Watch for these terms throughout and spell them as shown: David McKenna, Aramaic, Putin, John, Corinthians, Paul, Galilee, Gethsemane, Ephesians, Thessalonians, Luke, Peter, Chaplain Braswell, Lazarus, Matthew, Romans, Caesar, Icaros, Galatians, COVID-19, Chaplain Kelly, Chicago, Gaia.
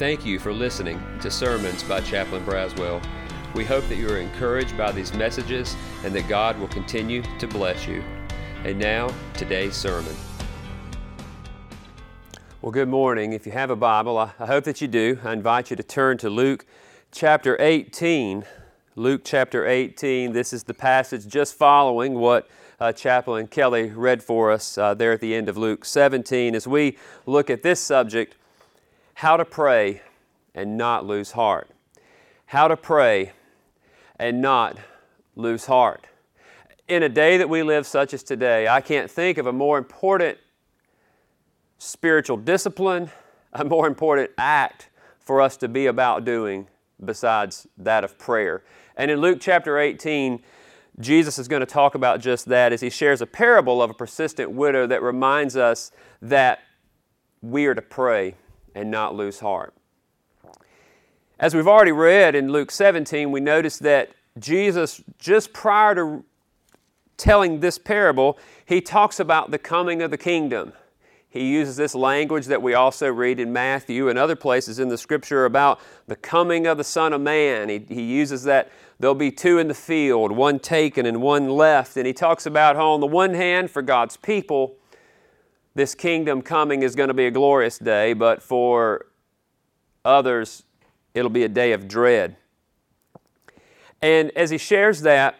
Thank you for listening to Sermons by Chaplain Braswell. We hope that you are encouraged by these messages and that God will continue to bless you. And now, today's sermon. Well, good morning. If you have a Bible, I hope that you do. I invite you to turn to Luke chapter 18. Luke chapter 18, this is the passage just following what Chaplain Kelly read for us there at the end of Luke 17. As we look at this subject, how to pray and not lose heart. How to pray and not lose heart. In a day that we live such as today, I can't think of a more important spiritual discipline, a more important act for us to be about doing besides that of prayer. And in Luke chapter 18, Jesus is going to talk about just that as he shares a parable of a persistent widow that reminds us that we are to pray and not lose heart. As we've already read in Luke 17, we notice that Jesus, just prior to telling this parable, he talks about the coming of the kingdom. He uses this language that we also read in Matthew and other places in the Scripture about the coming of the Son of Man. He uses that there'll be two in the field, one taken and one left. And he talks about how on the one hand, for God's people, this kingdom coming is going to be a glorious day, but for others, it'll be a day of dread. And as he shares that,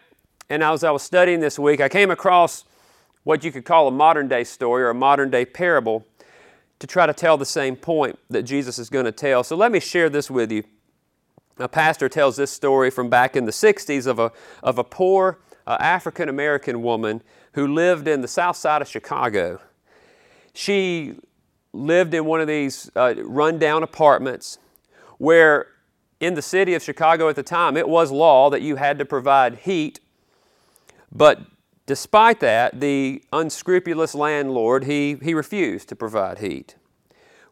and as I was studying this week, I came across what you could call a modern-day story or a modern-day parable to try to tell the same point that Jesus is going to tell. So let me share this with you. A pastor tells this story from back in the 60s of a poor African-American woman who lived in the south side of Chicago. She lived in one of these run-down apartments where in the city of Chicago at the time, it was law that you had to provide heat. But despite that, the unscrupulous landlord, he refused to provide heat.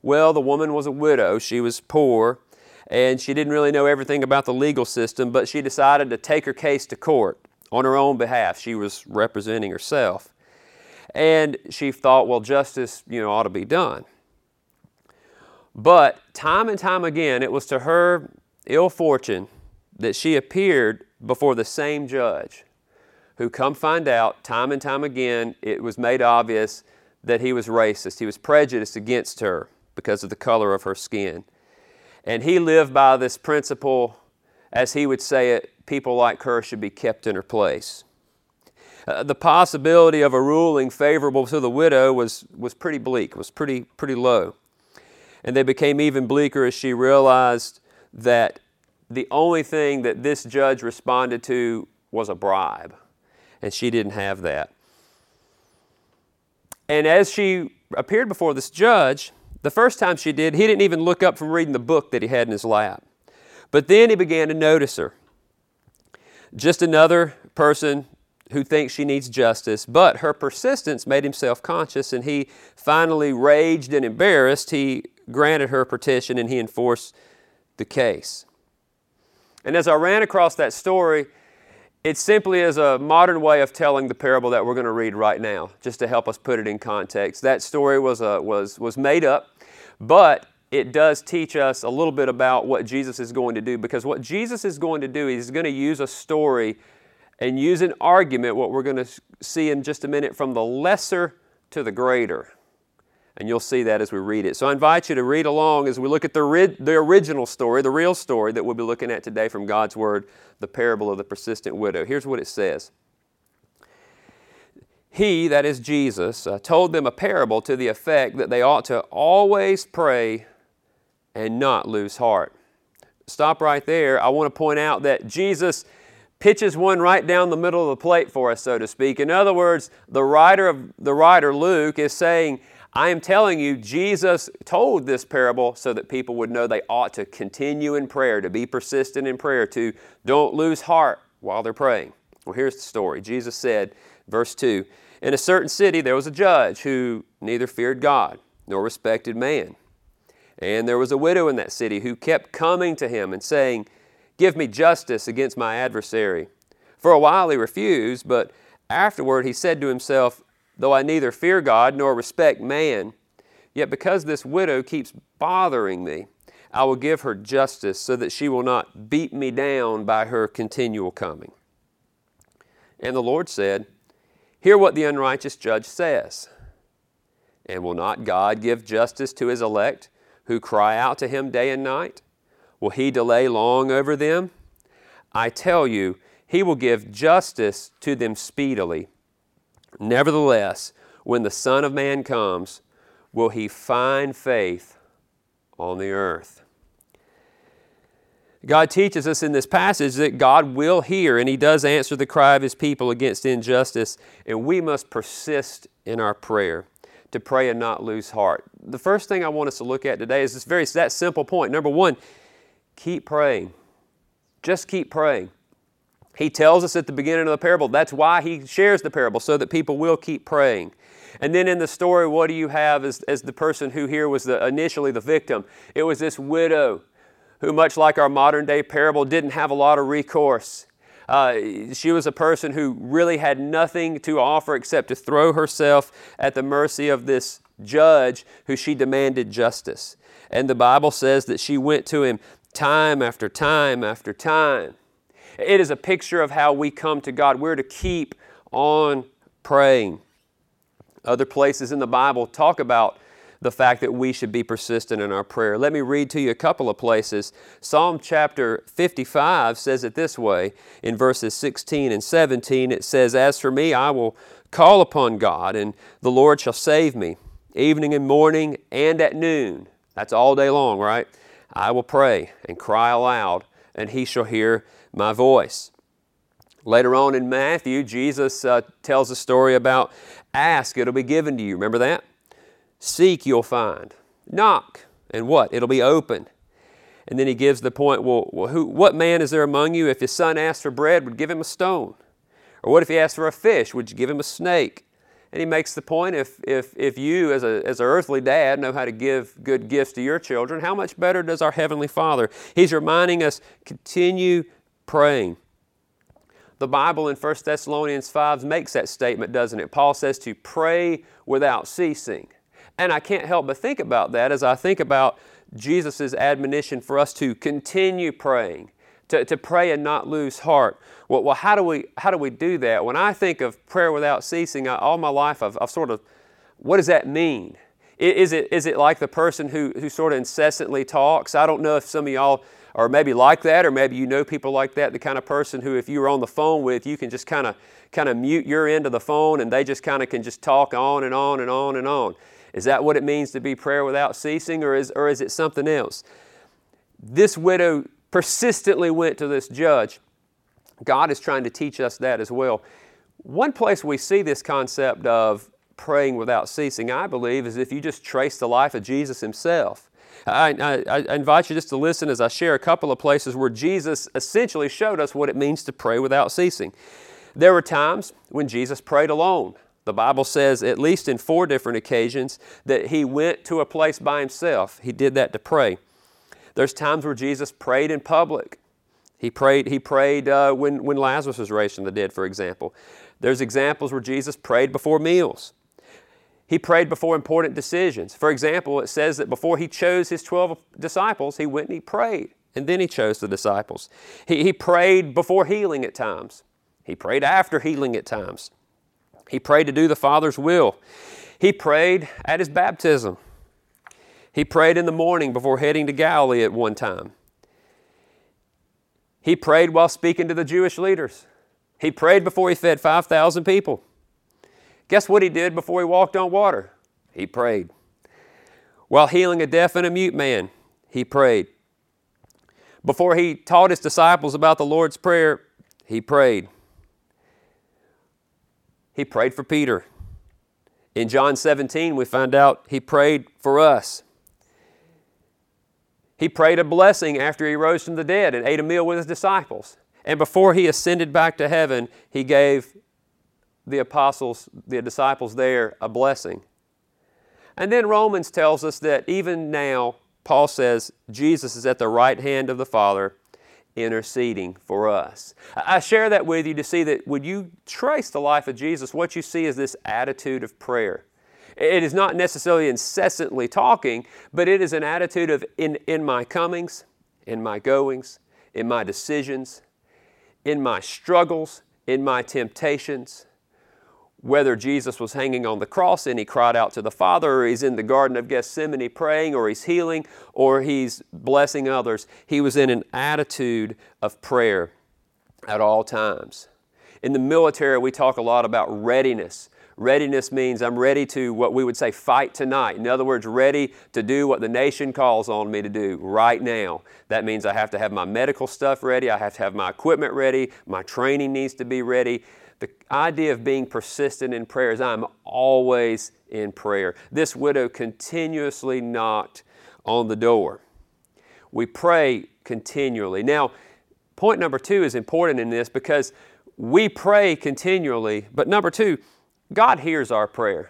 Well, the woman was a widow, she was poor, and she didn't really know everything about the legal system, but she decided to take her case to court on her own behalf. She was representing herself. And she thought, well, justice, ought to be done. But time and time again, it was to her ill fortune that she appeared before the same judge, who, come find out, time and time again, it was made obvious that he was racist. He was prejudiced against her because of the color of her skin. And he lived by this principle, as he would say it, people like her should be kept in her place. The possibility of a ruling favorable to the widow was pretty bleak, was pretty low. And they became even bleaker as she realized that the only thing that this judge responded to was a bribe. And she didn't have that. And as she appeared before this judge, the first time she did, he didn't even look up from reading the book that he had in his lap. But then he began to notice her. Just another person who thinks she needs justice, but her persistence made him self-conscious, and he finally, raged and embarrassed, he granted her petition and he enforced the case. And as I ran across that story, it simply is a modern way of telling the parable that we're going to read right now, just to help us put it in context. That story was made up, but it does teach us a little bit about what Jesus is going to do, because what Jesus is going to do is he's going to use a story and use an argument, what we're going to see in just a minute, from the lesser to the greater. And you'll see that as we read it. So I invite you to read along as we look at the original story, the real story that we'll be looking at today from God's Word, the parable of the persistent widow. Here's what it says. He, that is Jesus, told them a parable to the effect that they ought to always pray and not lose heart. Stop right there. I want to point out that Jesus pitches one right down the middle of the plate for us, so to speak. In other words, the writer Luke is saying, I am telling you, Jesus told this parable so that people would know they ought to continue in prayer, to be persistent in prayer, to don't lose heart while they're praying. Well, here's the story. Jesus said, verse 2, in a certain city there was a judge who neither feared God nor respected man. And there was a widow in that city who kept coming to him and saying, give me justice against my adversary. For a while he refused, but afterward he said to himself, though I neither fear God nor respect man, yet because this widow keeps bothering me, I will give her justice so that she will not beat me down by her continual coming. And the Lord said, hear what the unrighteous judge says. And will not God give justice to his elect who cry out to him day and night? Will he delay long over them? I tell you, he will give justice to them speedily. Nevertheless, when the Son of Man comes, will he find faith on the earth? God teaches us in this passage that God will hear, and he does answer the cry of his people against injustice, and we must persist in our prayer to pray and not lose heart. The first thing I want us to look at today is that simple point. Number one, keep praying. Just keep praying. He tells us at the beginning of the parable, that's why he shares the parable, so that people will keep praying. And then in the story, what do you have as the person who here was initially the victim? It was this widow who, much like our modern-day parable, didn't have a lot of recourse. She was a person who really had nothing to offer except to throw herself at the mercy of this judge who she demanded justice. And the Bible says that she went to him time after time after time. It is a picture of how we come to God. We're to keep on praying. Other places in the Bible talk about the fact that we should be persistent in our prayer. Let me read to you a couple of places. Psalm chapter 55 says it this way in verses 16 and 17. It says, as for me, I will call upon God, and the Lord shall save me. Evening and morning and at noon. That's all day long, right? I will pray and cry aloud, and he shall hear my voice. Later on in Matthew, Jesus tells a story about ask, it'll be given to you. Remember that? Seek, you'll find. Knock, and what? It'll be open. And then he gives the point, what man is there among you, if his son asked for bread, would give him a stone? Or what if he asked for a fish, would you give him a snake? And he makes the point, if you as an earthly dad know how to give good gifts to your children, how much better does our Heavenly Father? He's reminding us, continue praying. The Bible in 1 Thessalonians 5 makes that statement, doesn't it? Paul says to pray without ceasing. And I can't help but think about that as I think about Jesus' admonition for us to continue praying, to pray and not lose heart. Well, how do we do that? When I think of prayer without ceasing, all my life I've sort of, what does that mean? Is it like the person who sort of incessantly talks? I don't know if some of y'all are maybe like that, or maybe you know people like that, the kind of person who if you were on the phone with, you can just kind of mute your end of the phone and they just kind of can just talk on and on and on and on. Is that what it means to be prayer without ceasing, or is it something else? This widow persistently went to this judge. God is trying to teach us that as well. One place we see this concept of praying without ceasing, I believe, is if you just trace the life of Jesus himself. I invite you just to listen as I share a couple of places where Jesus essentially showed us what it means to pray without ceasing. There were times when Jesus prayed alone. The Bible says, at least in 4 different occasions, that he went to a place by himself. He did that to pray. There's times where Jesus prayed in public. He prayed when Lazarus was raised from the dead, for example. There's examples where Jesus prayed before meals. He prayed before important decisions. For example, it says that before he chose his 12 disciples, he went and he prayed, and then he chose the disciples. He prayed before healing at times. He prayed after healing at times. He prayed to do the Father's will. He prayed at his baptism. He prayed in the morning before heading to Galilee at one time. He prayed while speaking to the Jewish leaders. He prayed before he fed 5,000 people. Guess what he did before he walked on water? He prayed. While healing a deaf and a mute man, he prayed. Before he taught his disciples about the Lord's Prayer, he prayed. He prayed for Peter. In John 17, we find out he prayed for us. He prayed a blessing after he rose from the dead and ate a meal with his disciples. And before he ascended back to heaven, he gave the disciples there, a blessing. And then Romans tells us that even now, Paul says, Jesus is at the right hand of the Father, interceding for us. I share that with you to see that when you trace the life of Jesus, what you see is this attitude of prayer. It is not necessarily incessantly talking, but it is an attitude of in my comings, in my goings, in my decisions, in my struggles, in my temptations. Whether Jesus was hanging on the cross and he cried out to the Father, or he's in the Garden of Gethsemane praying, or he's healing, or he's blessing others, he was in an attitude of prayer at all times. In the military, we talk a lot about readiness. Readiness means I'm ready to what we would say fight tonight. In other words, ready to do what the nation calls on me to do right now. That means I have to have my medical stuff ready. I have to have my equipment ready. My training needs to be ready. The idea of being persistent in prayer is I'm always in prayer. This widow continuously knocked on the door. We pray continually. Now, point number two is important in this because we pray continually, but number two, God hears our prayer.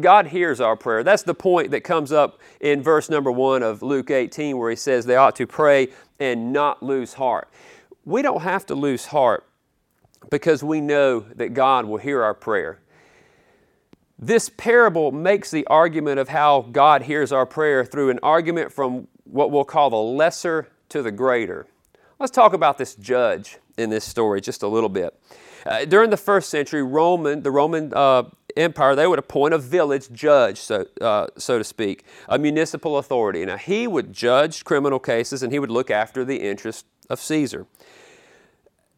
God hears our prayer. That's the point that comes up in verse number 1 of Luke 18 where he says they ought to pray and not lose heart. We don't have to lose heart because we know that God will hear our prayer. This parable makes the argument of how God hears our prayer through an argument from what we'll call the lesser to the greater. Let's talk about this judge in this story just a little bit. During the first century, the Roman Empire, they would appoint a village judge, so to speak, a municipal authority. Now, he would judge criminal cases and he would look after the interests of Caesar.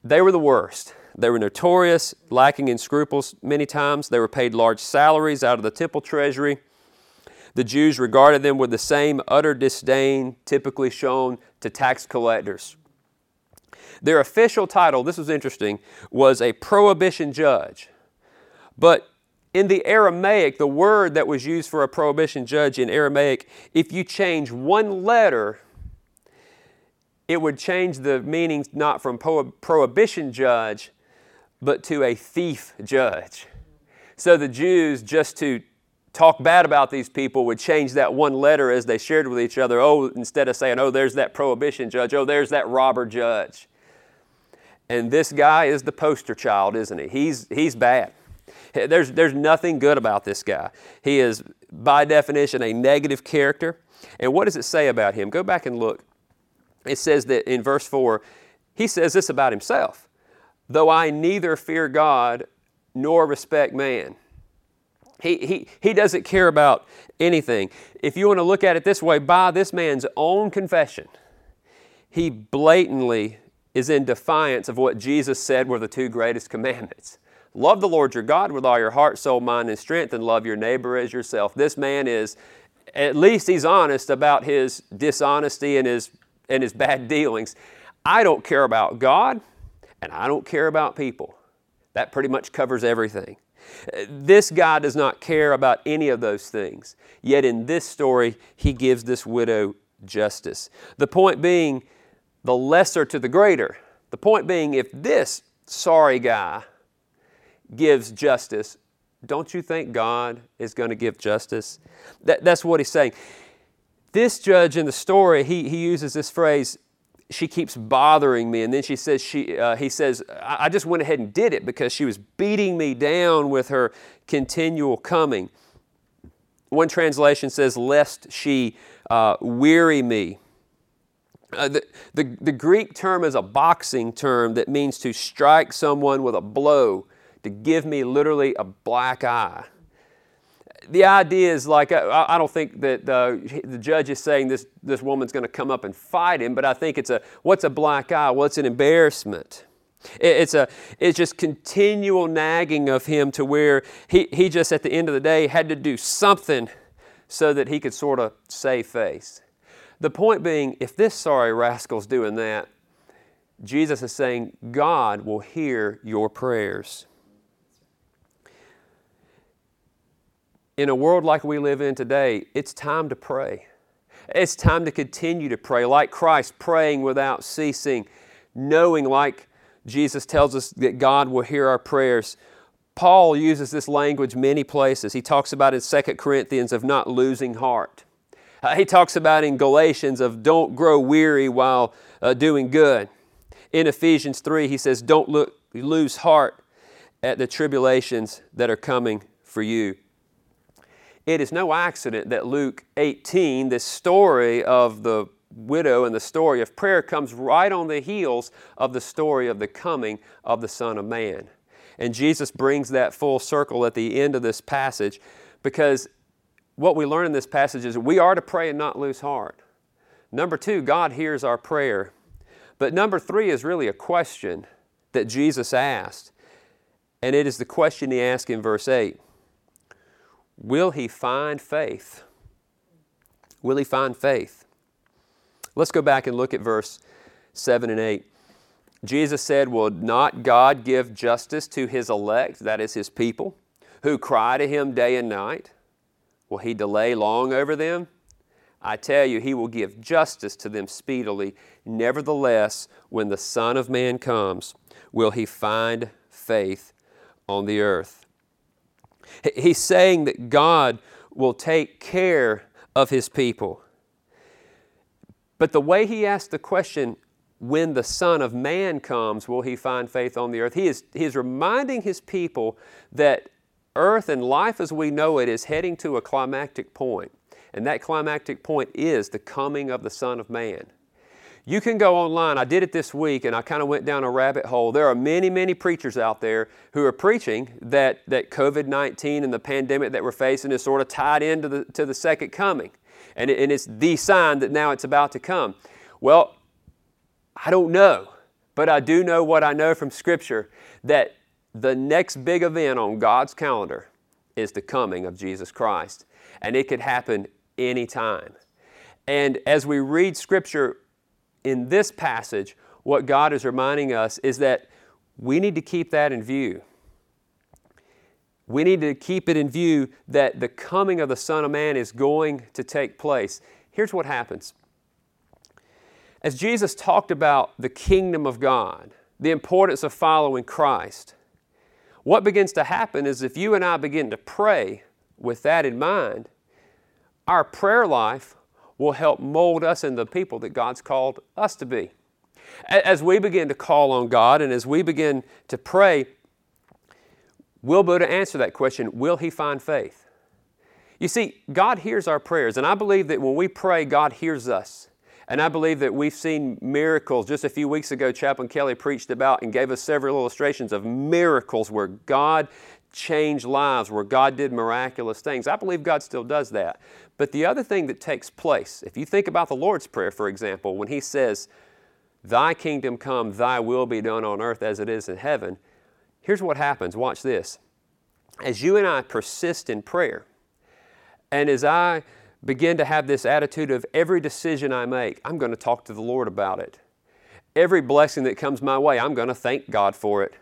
They were the worst. They were notorious, lacking in scruples many times. They were paid large salaries out of the temple treasury. The Jews regarded them with the same utter disdain typically shown to tax collectors. Their official title, this was interesting, was a prohibition judge. But in the Aramaic, the word that was used for a prohibition judge in Aramaic, if you change one letter, it would change the meaning not from prohibition judge, but to a thief judge. So the Jews, just to talk bad about these people, would change that one letter as they shared with each other. Oh, instead of saying, oh, there's that prohibition judge. Oh, there's that robber judge. And this guy is the poster child, isn't he? He's bad. There's nothing good about this guy. He is, by definition, a negative character. And what does it say about him? Go back and look. It says that in verse 4, he says this about himself. Though I neither fear God nor respect man. He doesn't care about anything. If you want to look at it this way, by this man's own confession, he blatantly is in defiance of what Jesus said were the two greatest commandments. Love the Lord your God with all your heart, soul, mind, and strength, and love your neighbor as yourself. This man is, at least he's honest about his dishonesty and his bad dealings. I don't care about God, and I don't care about people. That pretty much covers everything. This guy does not care about any of those things. Yet in this story, he gives this widow justice. The point being, the lesser to the greater. The point being, if this sorry guy gives justice, don't you think God is going to give justice? That's what he's saying. This judge in the story, he uses this phrase, she keeps bothering me. And then he says, I just went ahead and did it because she was beating me down with her continual coming. One translation says, lest she weary me. The Greek term is a boxing term that means to strike someone with a blow, to give me literally a black eye. The idea is like, I don't think that the judge is saying this woman's going to come up and fight him, but I think it's what's a black eye? Well, it's an embarrassment. It's just continual nagging of him to where he just at the end of the day had to do something so that he could sort of save face. The point being, if this sorry rascal's doing that, Jesus is saying, God will hear your prayers. In a world like we live in today, it's time to pray. It's time to continue to pray, like Christ, praying without ceasing, knowing like Jesus tells us that God will hear our prayers. Paul uses this language many places. He talks about in 2 Corinthians of not losing heart. He talks about in Galatians of don't grow weary while doing good. In Ephesians 3, he says, don't lose heart at the tribulations that are coming for you. It is no accident that Luke 18, this story of the widow and the story of prayer, comes right on the heels of the story of the coming of the Son of Man. And Jesus brings that full circle at the end of this passage, because what we learn in this passage is we are to pray and not lose heart. Number two, God hears our prayer. But number three is really a question that Jesus asked. And it is the question he asked in verse 8. Will he find faith? Will he find faith? Let's go back and look at verse 7 and 8. Jesus said, will not God give justice to his elect, that is his people, who cry to him day and night? Will he delay long over them? I tell you, he will give justice to them speedily. Nevertheless, when the Son of Man comes, will he find faith on the earth? He's saying that God will take care of his people. But the way he asked the question, when the Son of Man comes, will he find faith on the earth? He is reminding his people that earth and life as we know it is heading to a climactic point. And that climactic point is the coming of the Son of Man. You can go online. I did it this week, and I kind of went down a rabbit hole. There are many, many preachers out there who are preaching that COVID-19 and the pandemic that we're facing is sort of tied into the second coming. And it's the sign that now it's about to come. Well, I don't know, but I do know what I know from Scripture, that the next big event on God's calendar is the coming of Jesus Christ. And it could happen any time. And as we read Scripture in this passage, what God is reminding us is that we need to keep that in view. We need to keep it in view that the coming of the Son of Man is going to take place. Here's what happens. As Jesus talked about the kingdom of God, the importance of following Christ, what begins to happen is if you and I begin to pray with that in mind, our prayer life will help mold us into the people that God's called us to be. As we begin to call on God and as we begin to pray, we'll be able to answer that question, will he find faith? You see, God hears our prayers, and I believe that when we pray, God hears us. And I believe that we've seen miracles. Just a few weeks ago, Chaplain Kelly preached about and gave us several illustrations of miracles where God changed lives, where God did miraculous things. I believe God still does that. But the other thing that takes place, if you think about the Lord's Prayer, for example, when he says, thy kingdom come, thy will be done on earth as it is in heaven, here's what happens. Watch this. As you and I persist in prayer, and as I begin to have this attitude of every decision I make, I'm going to talk to the Lord about it. Every blessing that comes my way, I'm going to thank God for it.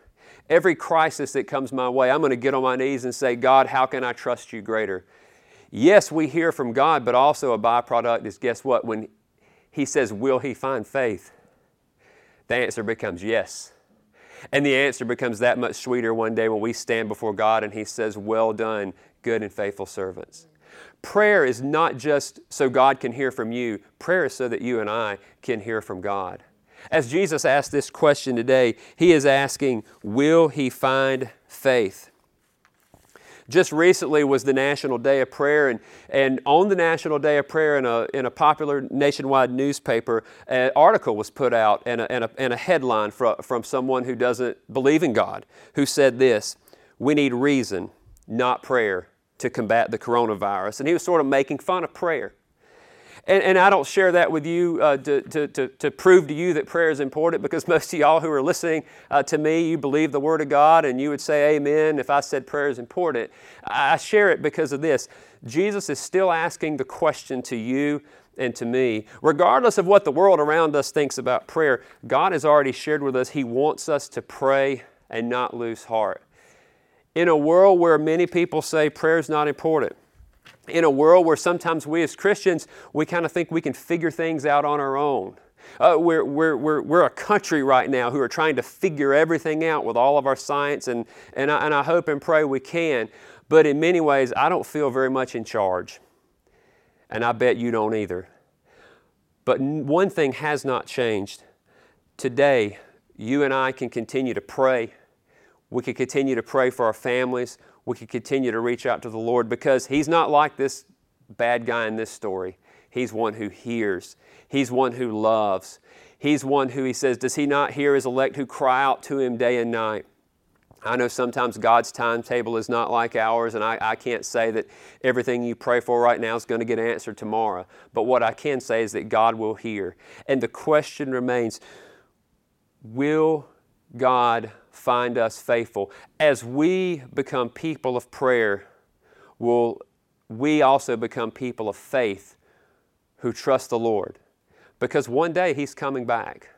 Every crisis that comes my way, I'm going to get on my knees and say, God, how can I trust you greater? Yes, we hear from God, but also a byproduct is, guess what? When he says, will he find faith? The answer becomes yes. And the answer becomes that much sweeter one day when we stand before God and he says, well done, good and faithful servants. Prayer is not just so God can hear from you. Prayer is so that you and I can hear from God. As Jesus asked this question today, he is asking, will he find faith? Just recently was the National Day of Prayer, and on the National Day of Prayer in a popular nationwide newspaper, an article was put out and a headline from someone who doesn't believe in God, who said this, we need reason, not prayer, to combat the coronavirus. And he was sort of making fun of prayer. And I don't share that with you to prove to you that prayer is important, because most of y'all who are listening to me, you believe the Word of God and you would say amen if I said prayer is important. I share it because of this. Jesus is still asking the question to you and to me. Regardless of what the world around us thinks about prayer, God has already shared with us He wants us to pray and not lose heart. In a world where many people say prayer is not important, in a world where sometimes we as Christians, we kind of think we can figure things out on our own. We're a country right now who are trying to figure everything out with all of our science, and I hope and pray we can. But in many ways, I don't feel very much in charge. And I bet you don't either. But one thing has not changed. Today, you and I can continue to pray. We can continue to pray for our families. we could continue to reach out to the Lord, because he's not like this bad guy in this story. He's one who hears. He's one who loves. He's one who, he says, does he not hear his elect who cry out to him day and night? I know sometimes God's timetable is not like ours, and I can't say that everything you pray for right now is going to get answered tomorrow. But what I can say is that God will hear. And the question remains, will God find us faithful? As we become people of prayer, will we also become people of faith who trust the Lord? Because one day he's coming back.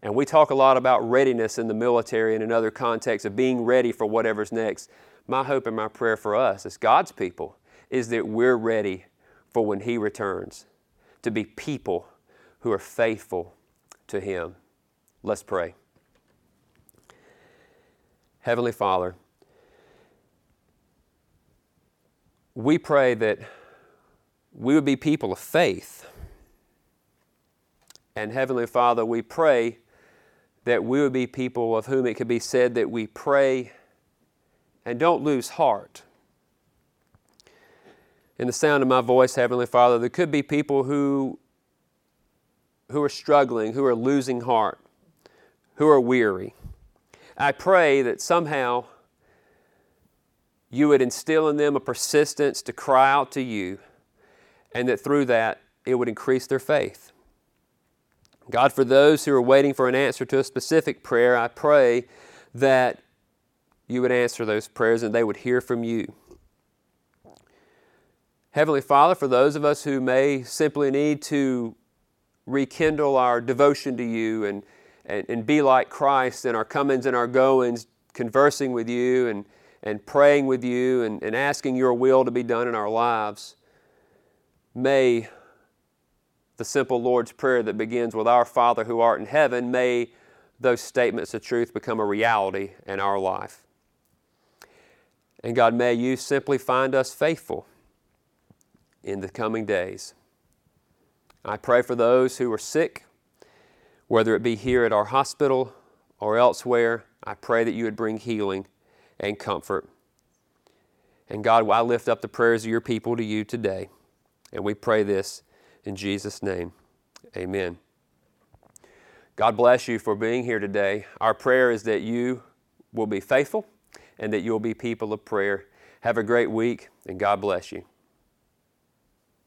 And we talk a lot about readiness in the military and in other contexts of being ready for whatever's next. My hope and my prayer for us as God's people is that we're ready for when he returns, to be people who are faithful to him. Let's pray. Heavenly Father, we pray that we would be people of faith. And Heavenly Father, we pray that we would be people of whom it could be said that we pray and don't lose heart. In the sound of my voice, Heavenly Father, there could be people who are struggling, who are losing heart, who are weary. I pray that somehow you would instill in them a persistence to cry out to you, and that through that it would increase their faith. God, for those who are waiting for an answer to a specific prayer, I pray that you would answer those prayers and they would hear from you. Heavenly Father, for those of us who may simply need to rekindle our devotion to you and be like Christ in our comings and our goings, conversing with you and praying with you and asking your will to be done in our lives, may the simple Lord's Prayer that begins with our Father who art in heaven, may those statements of truth become a reality in our life. And God, may you simply find us faithful in the coming days. I pray for those who are sick, whether it be here at our hospital or elsewhere. I pray that you would bring healing and comfort. And God, I lift up the prayers of your people to you today. And we pray this in Jesus' name, amen. God bless you for being here today. Our prayer is that you will be faithful and that you'll be people of prayer. Have a great week, and God bless you.